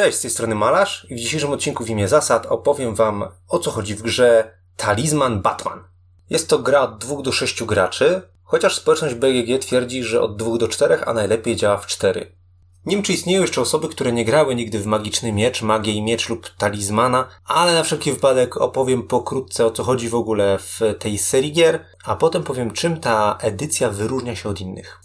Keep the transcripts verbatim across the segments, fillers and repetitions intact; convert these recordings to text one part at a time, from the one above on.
Cześć, z tej strony Malasz i w dzisiejszym odcinku w imię zasad opowiem wam, o co chodzi w grze Talisman Batman. Jest to gra od dwóch do sześciu graczy, chociaż społeczność B G G twierdzi, że od dwóch do czterech, a najlepiej działa w cztery. Nie wiem, czy istnieją jeszcze osoby, które nie grały nigdy w magiczny miecz, magię i miecz lub talizmana, ale na wszelki wypadek opowiem pokrótce, o co chodzi w ogóle w tej serii gier, a potem powiem, czym ta edycja wyróżnia się od innych.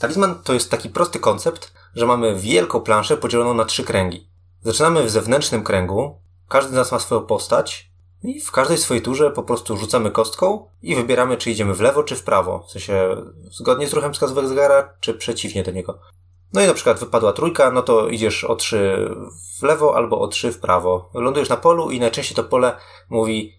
Talisman to jest taki prosty koncept, że mamy wielką planszę podzieloną na trzy kręgi. Zaczynamy w zewnętrznym kręgu, każdy z nas ma swoją postać i w każdej swojej turze po prostu rzucamy kostką i wybieramy, czy idziemy w lewo, czy w prawo, w sensie zgodnie z ruchem wskazówek zegara, czy przeciwnie do niego. No i na przykład wypadła trójka, no to idziesz o trzy w lewo albo o trzy w prawo. Lądujesz na polu i najczęściej to pole mówi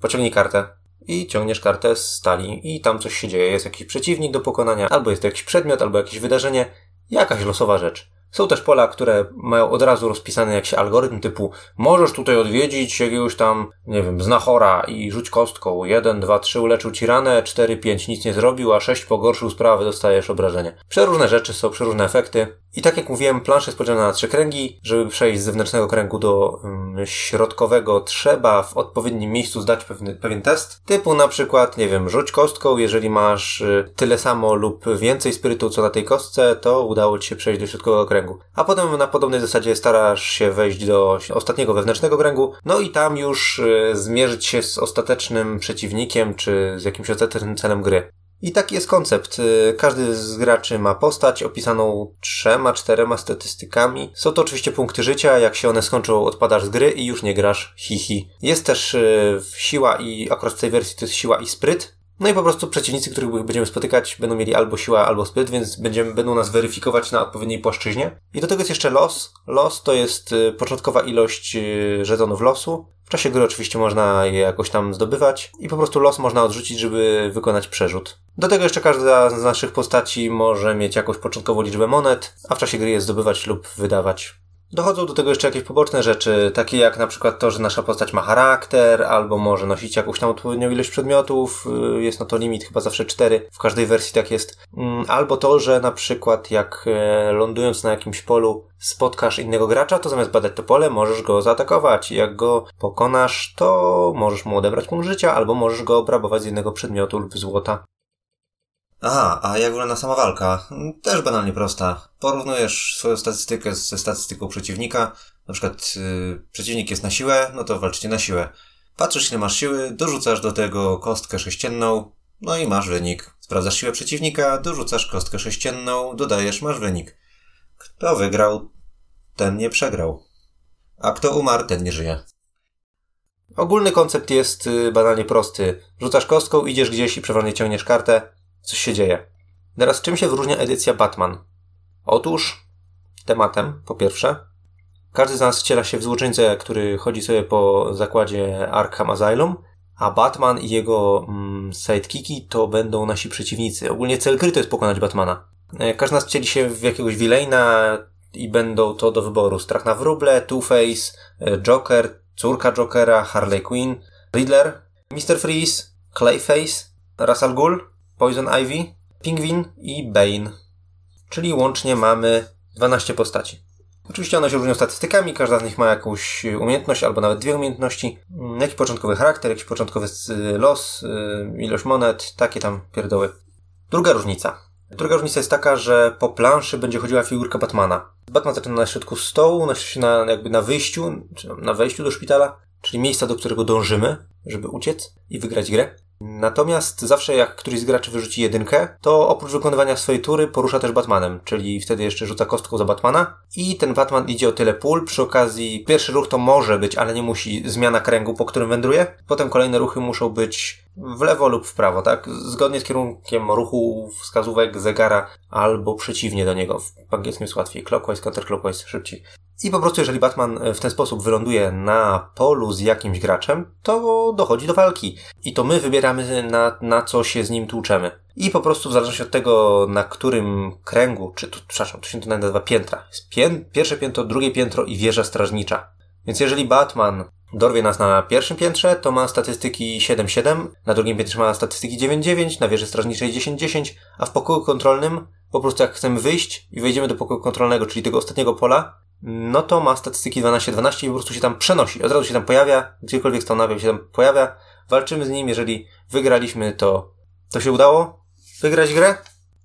pociągnij kartę i ciągniesz kartę z talii i tam coś się dzieje. Jest jakiś przeciwnik do pokonania, albo jest to jakiś przedmiot, albo jakieś wydarzenie, jakaś losowa rzecz. Są też pola, które mają od razu rozpisany jakiś algorytm typu możesz tutaj odwiedzić jakiegoś tam, nie wiem, znachora i rzuć kostką. jeden, dwa, trzy uleczył ci ranę, cztery, pięć nic nie zrobił, a sześć pogorszył sprawę, dostajesz obrażenie. Przeróżne rzeczy są, przeróżne efekty. I tak jak mówiłem, plansza jest podzielona na trzy kręgi. Żeby przejść z zewnętrznego kręgu do mm, środkowego, trzeba w odpowiednim miejscu zdać pewien, pewien test. Typu na przykład, nie wiem, rzuć kostką, jeżeli masz y, tyle samo lub więcej spirytu, co na tej kostce, to udało ci się przejść do środkowego kręgu. A potem na podobnej zasadzie starasz się wejść do ostatniego wewnętrznego kręgu, no i tam już y, zmierzyć się z ostatecznym przeciwnikiem, czy z jakimś ostatecznym celem gry. I taki jest koncept. Każdy z graczy ma postać opisaną trzema, czterema statystykami. Są to oczywiście punkty życia, jak się one skończą, odpadasz z gry i już nie grasz, hihi. Jest też y, siła i akurat w tej wersji to jest siła i spryt. No i po prostu przeciwnicy, których będziemy spotykać, będą mieli albo siła, albo spryt, więc będziemy, będą nas weryfikować na odpowiedniej płaszczyźnie. I do tego jest jeszcze los. Los to jest początkowa ilość żetonów losu. W czasie gry oczywiście można je jakoś tam zdobywać i po prostu los można odrzucić, żeby wykonać przerzut. Do tego jeszcze każda z naszych postaci może mieć jakąś początkową liczbę monet, a w czasie gry je zdobywać lub wydawać. Dochodzą do tego jeszcze jakieś poboczne rzeczy, takie jak na przykład to, że nasza postać ma charakter, albo może nosić jakąś tam odpowiednią ilość przedmiotów, jest na to limit chyba zawsze cztery, w każdej wersji tak jest, albo to, że na przykład jak lądując na jakimś polu spotkasz innego gracza, to zamiast badać to pole możesz go zaatakować, jak go pokonasz, to możesz mu odebrać punkt życia, albo możesz go obrabować z jednego przedmiotu lub złota. Aha, a jak wygląda sama walka? Też banalnie prosta. Porównujesz swoją statystykę ze statystyką przeciwnika. Na przykład yy, przeciwnik jest na siłę, no to walczycie na siłę. Patrzysz, ile masz siły, dorzucasz do tego kostkę sześcienną, no i masz wynik. Sprawdzasz siłę przeciwnika, dorzucasz kostkę sześcienną, dodajesz, masz wynik. Kto wygrał, ten nie przegrał. A kto umarł, ten nie żyje. Ogólny koncept jest banalnie prosty. Rzucasz kostką, idziesz gdzieś i przeważnie ciągniesz kartę. Coś się dzieje. Teraz czym się wyróżnia edycja Batman? Otóż tematem, po pierwsze. Każdy z nas wciela się w złoczyńcę, który chodzi sobie po zakładzie Arkham Asylum, a Batman i jego mm, sidekicki to będą nasi przeciwnicy. Ogólnie cel gry to jest pokonać Batmana. Każdy z nas wcieli się w jakiegoś villaina i będą to do wyboru strach na wróble, Two-Face, Joker, córka Jokera, Harley Quinn, Riddler, mister Freeze, Clayface, Ras Al, Poison Ivy, Pingwin i Bane. Czyli łącznie mamy dwanaście postaci. Oczywiście one się różnią statystykami, każda z nich ma jakąś umiejętność, albo nawet dwie umiejętności. Jakiś początkowy charakter, jakiś początkowy los, ilość monet, takie tam pierdoły. Druga różnica. Druga różnica jest taka, że po planszy będzie chodziła figurka Batmana. Batman zaczyna na środku stołu, na, jakby na wyjściu, czy na wejściu do szpitala, czyli miejsca, do którego dążymy, żeby uciec i wygrać grę. Natomiast zawsze jak któryś z graczy wyrzuci jedynkę, to oprócz wykonywania swojej tury porusza też Batmanem, czyli wtedy jeszcze rzuca kostką za Batmana i ten Batman idzie o tyle pól. Przy okazji pierwszy ruch to może być, ale nie musi, zmiana kręgu, po którym wędruje. Potem kolejne ruchy muszą być w lewo lub w prawo, tak? Zgodnie z kierunkiem ruchu wskazówek zegara albo przeciwnie do niego. W angielskim jest łatwiej. Clockwise, counterclockwise, szybciej. I po prostu jeżeli Batman w ten sposób wyląduje na polu z jakimś graczem, to dochodzi do walki. I to my wybieramy na, na co się z nim tłuczemy. I po prostu w zależności od tego, na którym kręgu, czy tu, przepraszam, to się to nazywa piętra. Jest pię- pierwsze piętro, drugie piętro i wieża strażnicza. Więc jeżeli Batman dorwie nas na pierwszym piętrze, to ma statystyki siedem siedem, na drugim piętrze ma statystyki dziewięć dziewięć, na wieży strażniczej dziesięć dziesięć, a w pokoju kontrolnym po prostu jak chcemy wyjść i wejdziemy do pokoju kontrolnego, czyli tego ostatniego pola, no to ma statystyki dwanaście dwanaście i po prostu się tam przenosi. Od razu się tam pojawia, gdziekolwiek stanawia się tam pojawia. Walczymy z nim, jeżeli wygraliśmy, to, to się udało wygrać grę.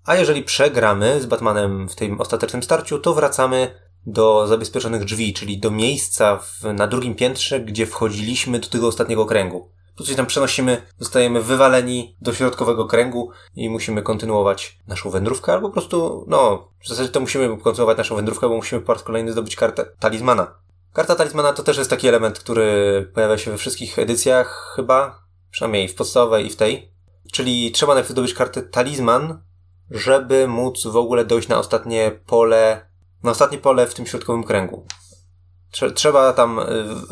A jeżeli przegramy z Batmanem w tym ostatecznym starciu, to wracamy do zabezpieczonych drzwi, czyli do miejsca w, na drugim piętrze, gdzie wchodziliśmy do tego ostatniego kręgu. Po prostu się tam przenosimy, zostajemy wywaleni do środkowego kręgu i musimy kontynuować naszą wędrówkę, albo po prostu, no, w zasadzie to musimy kontynuować naszą wędrówkę, bo musimy po raz kolejny zdobyć kartę Talizmana. Karta Talizmana to też jest taki element, który pojawia się we wszystkich edycjach chyba, przynajmniej w podstawowej i w tej. Czyli trzeba najpierw zdobyć kartę Talizman, żeby móc w ogóle dojść na ostatnie pole, na ostatnie pole w tym środkowym kręgu. Trzeba tam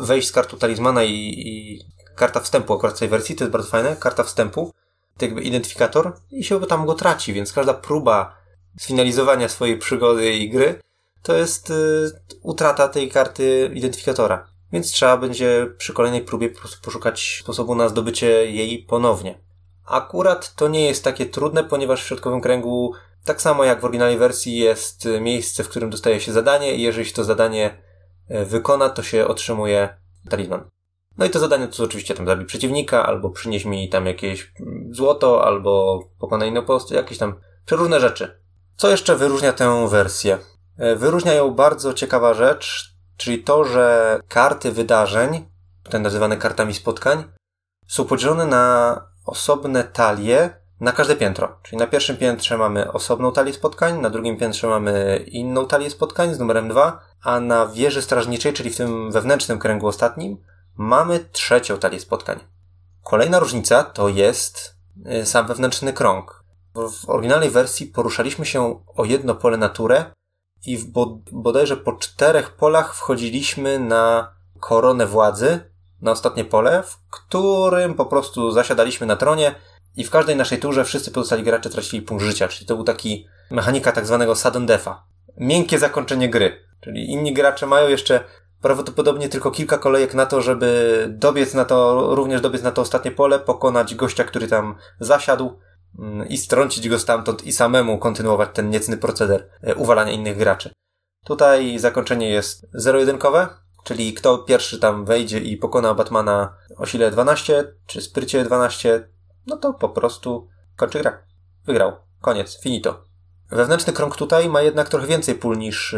wejść z kartą Talizmana i, i karta wstępu akurat w tej wersji, to jest bardzo fajne, karta wstępu, to jakby identyfikator i się tam go traci, więc każda próba sfinalizowania swojej przygody i gry to jest y, utrata tej karty identyfikatora. Więc trzeba będzie przy kolejnej próbie po prostu poszukać sposobu na zdobycie jej ponownie. Akurat to nie jest takie trudne, ponieważ w środkowym kręgu, tak samo jak w oryginalnej wersji, jest miejsce, w którym dostaje się zadanie i jeżeli się to zadanie wykona, to się otrzymuje talizman. No i to zadanie to oczywiście tam zabij przeciwnika, albo przynieś mi tam jakieś złoto, albo pokonaj inną postać, jakieś tam przeróżne rzeczy. Co jeszcze wyróżnia tę wersję? Wyróżnia ją bardzo ciekawa rzecz, czyli to, że karty wydarzeń, te nazywane kartami spotkań, są podzielone na osobne talie na każde piętro. Czyli na pierwszym piętrze mamy osobną talię spotkań, na drugim piętrze mamy inną talię spotkań z numerem dwa, a na wieży strażniczej, czyli w tym wewnętrznym kręgu ostatnim, mamy trzecią talię spotkań. Kolejna różnica to jest sam wewnętrzny krąg. W oryginalnej wersji poruszaliśmy się o jedno pole na turę i w bodajże po czterech polach wchodziliśmy na koronę władzy, na ostatnie pole, w którym po prostu zasiadaliśmy na tronie i w każdej naszej turze wszyscy pozostali gracze tracili punkt życia, czyli to był taki mechanika tak zwanego sudden death'a. Miękkie zakończenie gry, czyli inni gracze mają jeszcze prawdopodobnie tylko kilka kolejek na to, żeby dobiec na to, również dobiec na to ostatnie pole, pokonać gościa, który tam zasiadł i strącić go stamtąd i samemu kontynuować ten niecny proceder uwalania innych graczy. Tutaj zakończenie jest zero-jedynkowe, czyli kto pierwszy tam wejdzie i pokona Batmana o sile dwanaście, czy sprycie dwanaście, no to po prostu kończy grę. Wygrał. Koniec. Finito. Wewnętrzny krąg tutaj ma jednak trochę więcej pól niż...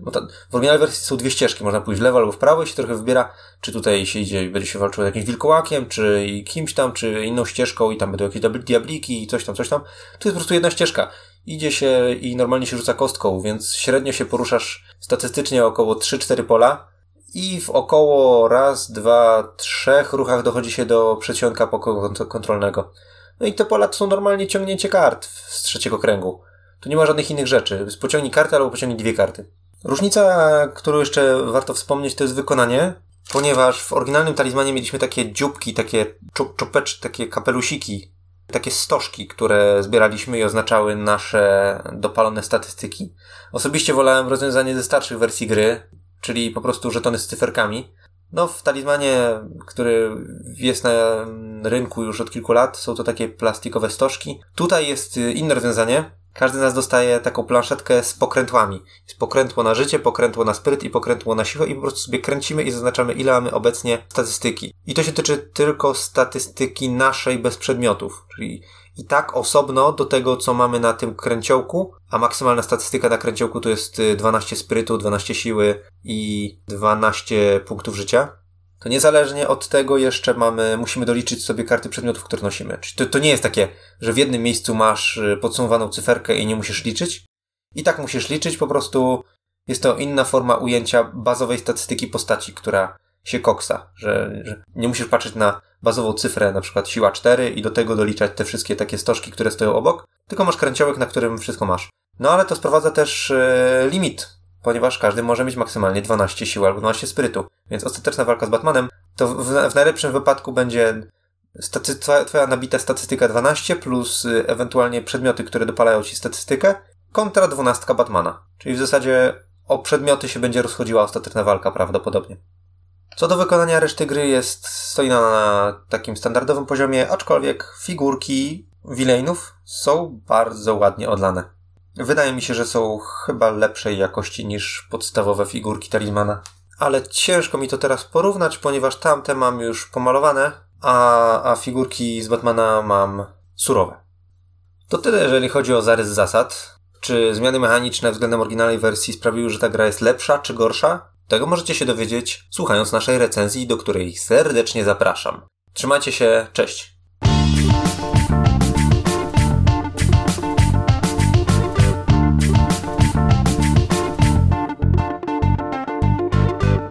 Bo ta, w oryginalnej wersji są dwie ścieżki. Można pójść w lewo albo w prawo i się trochę wybiera, czy tutaj się idzie i będzie się walczyło z jakimś wilkołakiem, czy kimś tam, czy inną ścieżką i tam będą jakieś diabliki i coś tam, coś tam. Tu jest po prostu jedna ścieżka. Idzie się i normalnie się rzuca kostką, więc średnio się poruszasz statystycznie około trzy cztery pola i w około raz, dwa, trzech ruchach dochodzi się do przedsionka pokoju kontrolnego. No i te pola to są normalnie ciągnięcie kart z trzeciego kręgu. Tu nie ma żadnych innych rzeczy. Pociągnij kartę albo pociągnij dwie karty. Różnica, którą jeszcze warto wspomnieć, to jest wykonanie, ponieważ w oryginalnym talizmanie mieliśmy takie dzióbki, takie czopeczki, takie kapelusiki, takie stożki, które zbieraliśmy i oznaczały nasze dopalone statystyki. Osobiście wolałem rozwiązanie ze starszych wersji gry, czyli po prostu żetony z cyferkami. No w talizmanie, który jest na rynku już od kilku lat, są to takie plastikowe stożki. Tutaj jest inne rozwiązanie. Każdy z nas dostaje taką planszetkę z pokrętłami. Jest pokrętło na życie, pokrętło na spryt i pokrętło na siłę i po prostu sobie kręcimy i zaznaczamy, ile mamy obecnie statystyki. I to się tyczy tylko statystyki naszej bez przedmiotów. Czyli i tak osobno do tego, co mamy na tym kręciołku, a maksymalna statystyka na kręciołku to jest dwanaście sprytu, dwanaście siły i dwanaście punktów życia. To niezależnie od tego jeszcze mamy, musimy doliczyć sobie karty przedmiotów, które nosimy. Czyli to, to nie jest takie, że w jednym miejscu masz podsumowaną cyferkę i nie musisz liczyć. I tak musisz liczyć, po prostu jest to inna forma ujęcia bazowej statystyki postaci, która się koksa. Że, że nie musisz patrzeć na bazową cyfrę, na przykład siła cztery i do tego doliczać te wszystkie takie stożki, które stoją obok. Tylko masz kręciołek, na którym wszystko masz. No ale to sprowadza też yy, limit, ponieważ każdy może mieć maksymalnie dwanaście sił albo dwanaście sprytu. Więc ostateczna walka z Batmanem to w, w najlepszym wypadku będzie staty, twoja, twoja nabita statystyka dwanaście plus y, ewentualnie przedmioty, które dopalają ci statystykę kontra dwunastka Batmana. Czyli w zasadzie o przedmioty się będzie rozchodziła ostateczna walka prawdopodobnie. Co do wykonania reszty gry jest stoi na, na takim standardowym poziomie, aczkolwiek figurki villainów są bardzo ładnie odlane. Wydaje mi się, że są chyba lepszej jakości niż podstawowe figurki Talismana. Ale ciężko mi to teraz porównać, ponieważ tamte mam już pomalowane, a, a figurki z Batmana mam surowe. To tyle, jeżeli chodzi o zarys zasad. Czy zmiany mechaniczne względem oryginalnej wersji sprawiły, że ta gra jest lepsza czy gorsza? Tego możecie się dowiedzieć, słuchając naszej recenzji, do której serdecznie zapraszam. Trzymajcie się, cześć!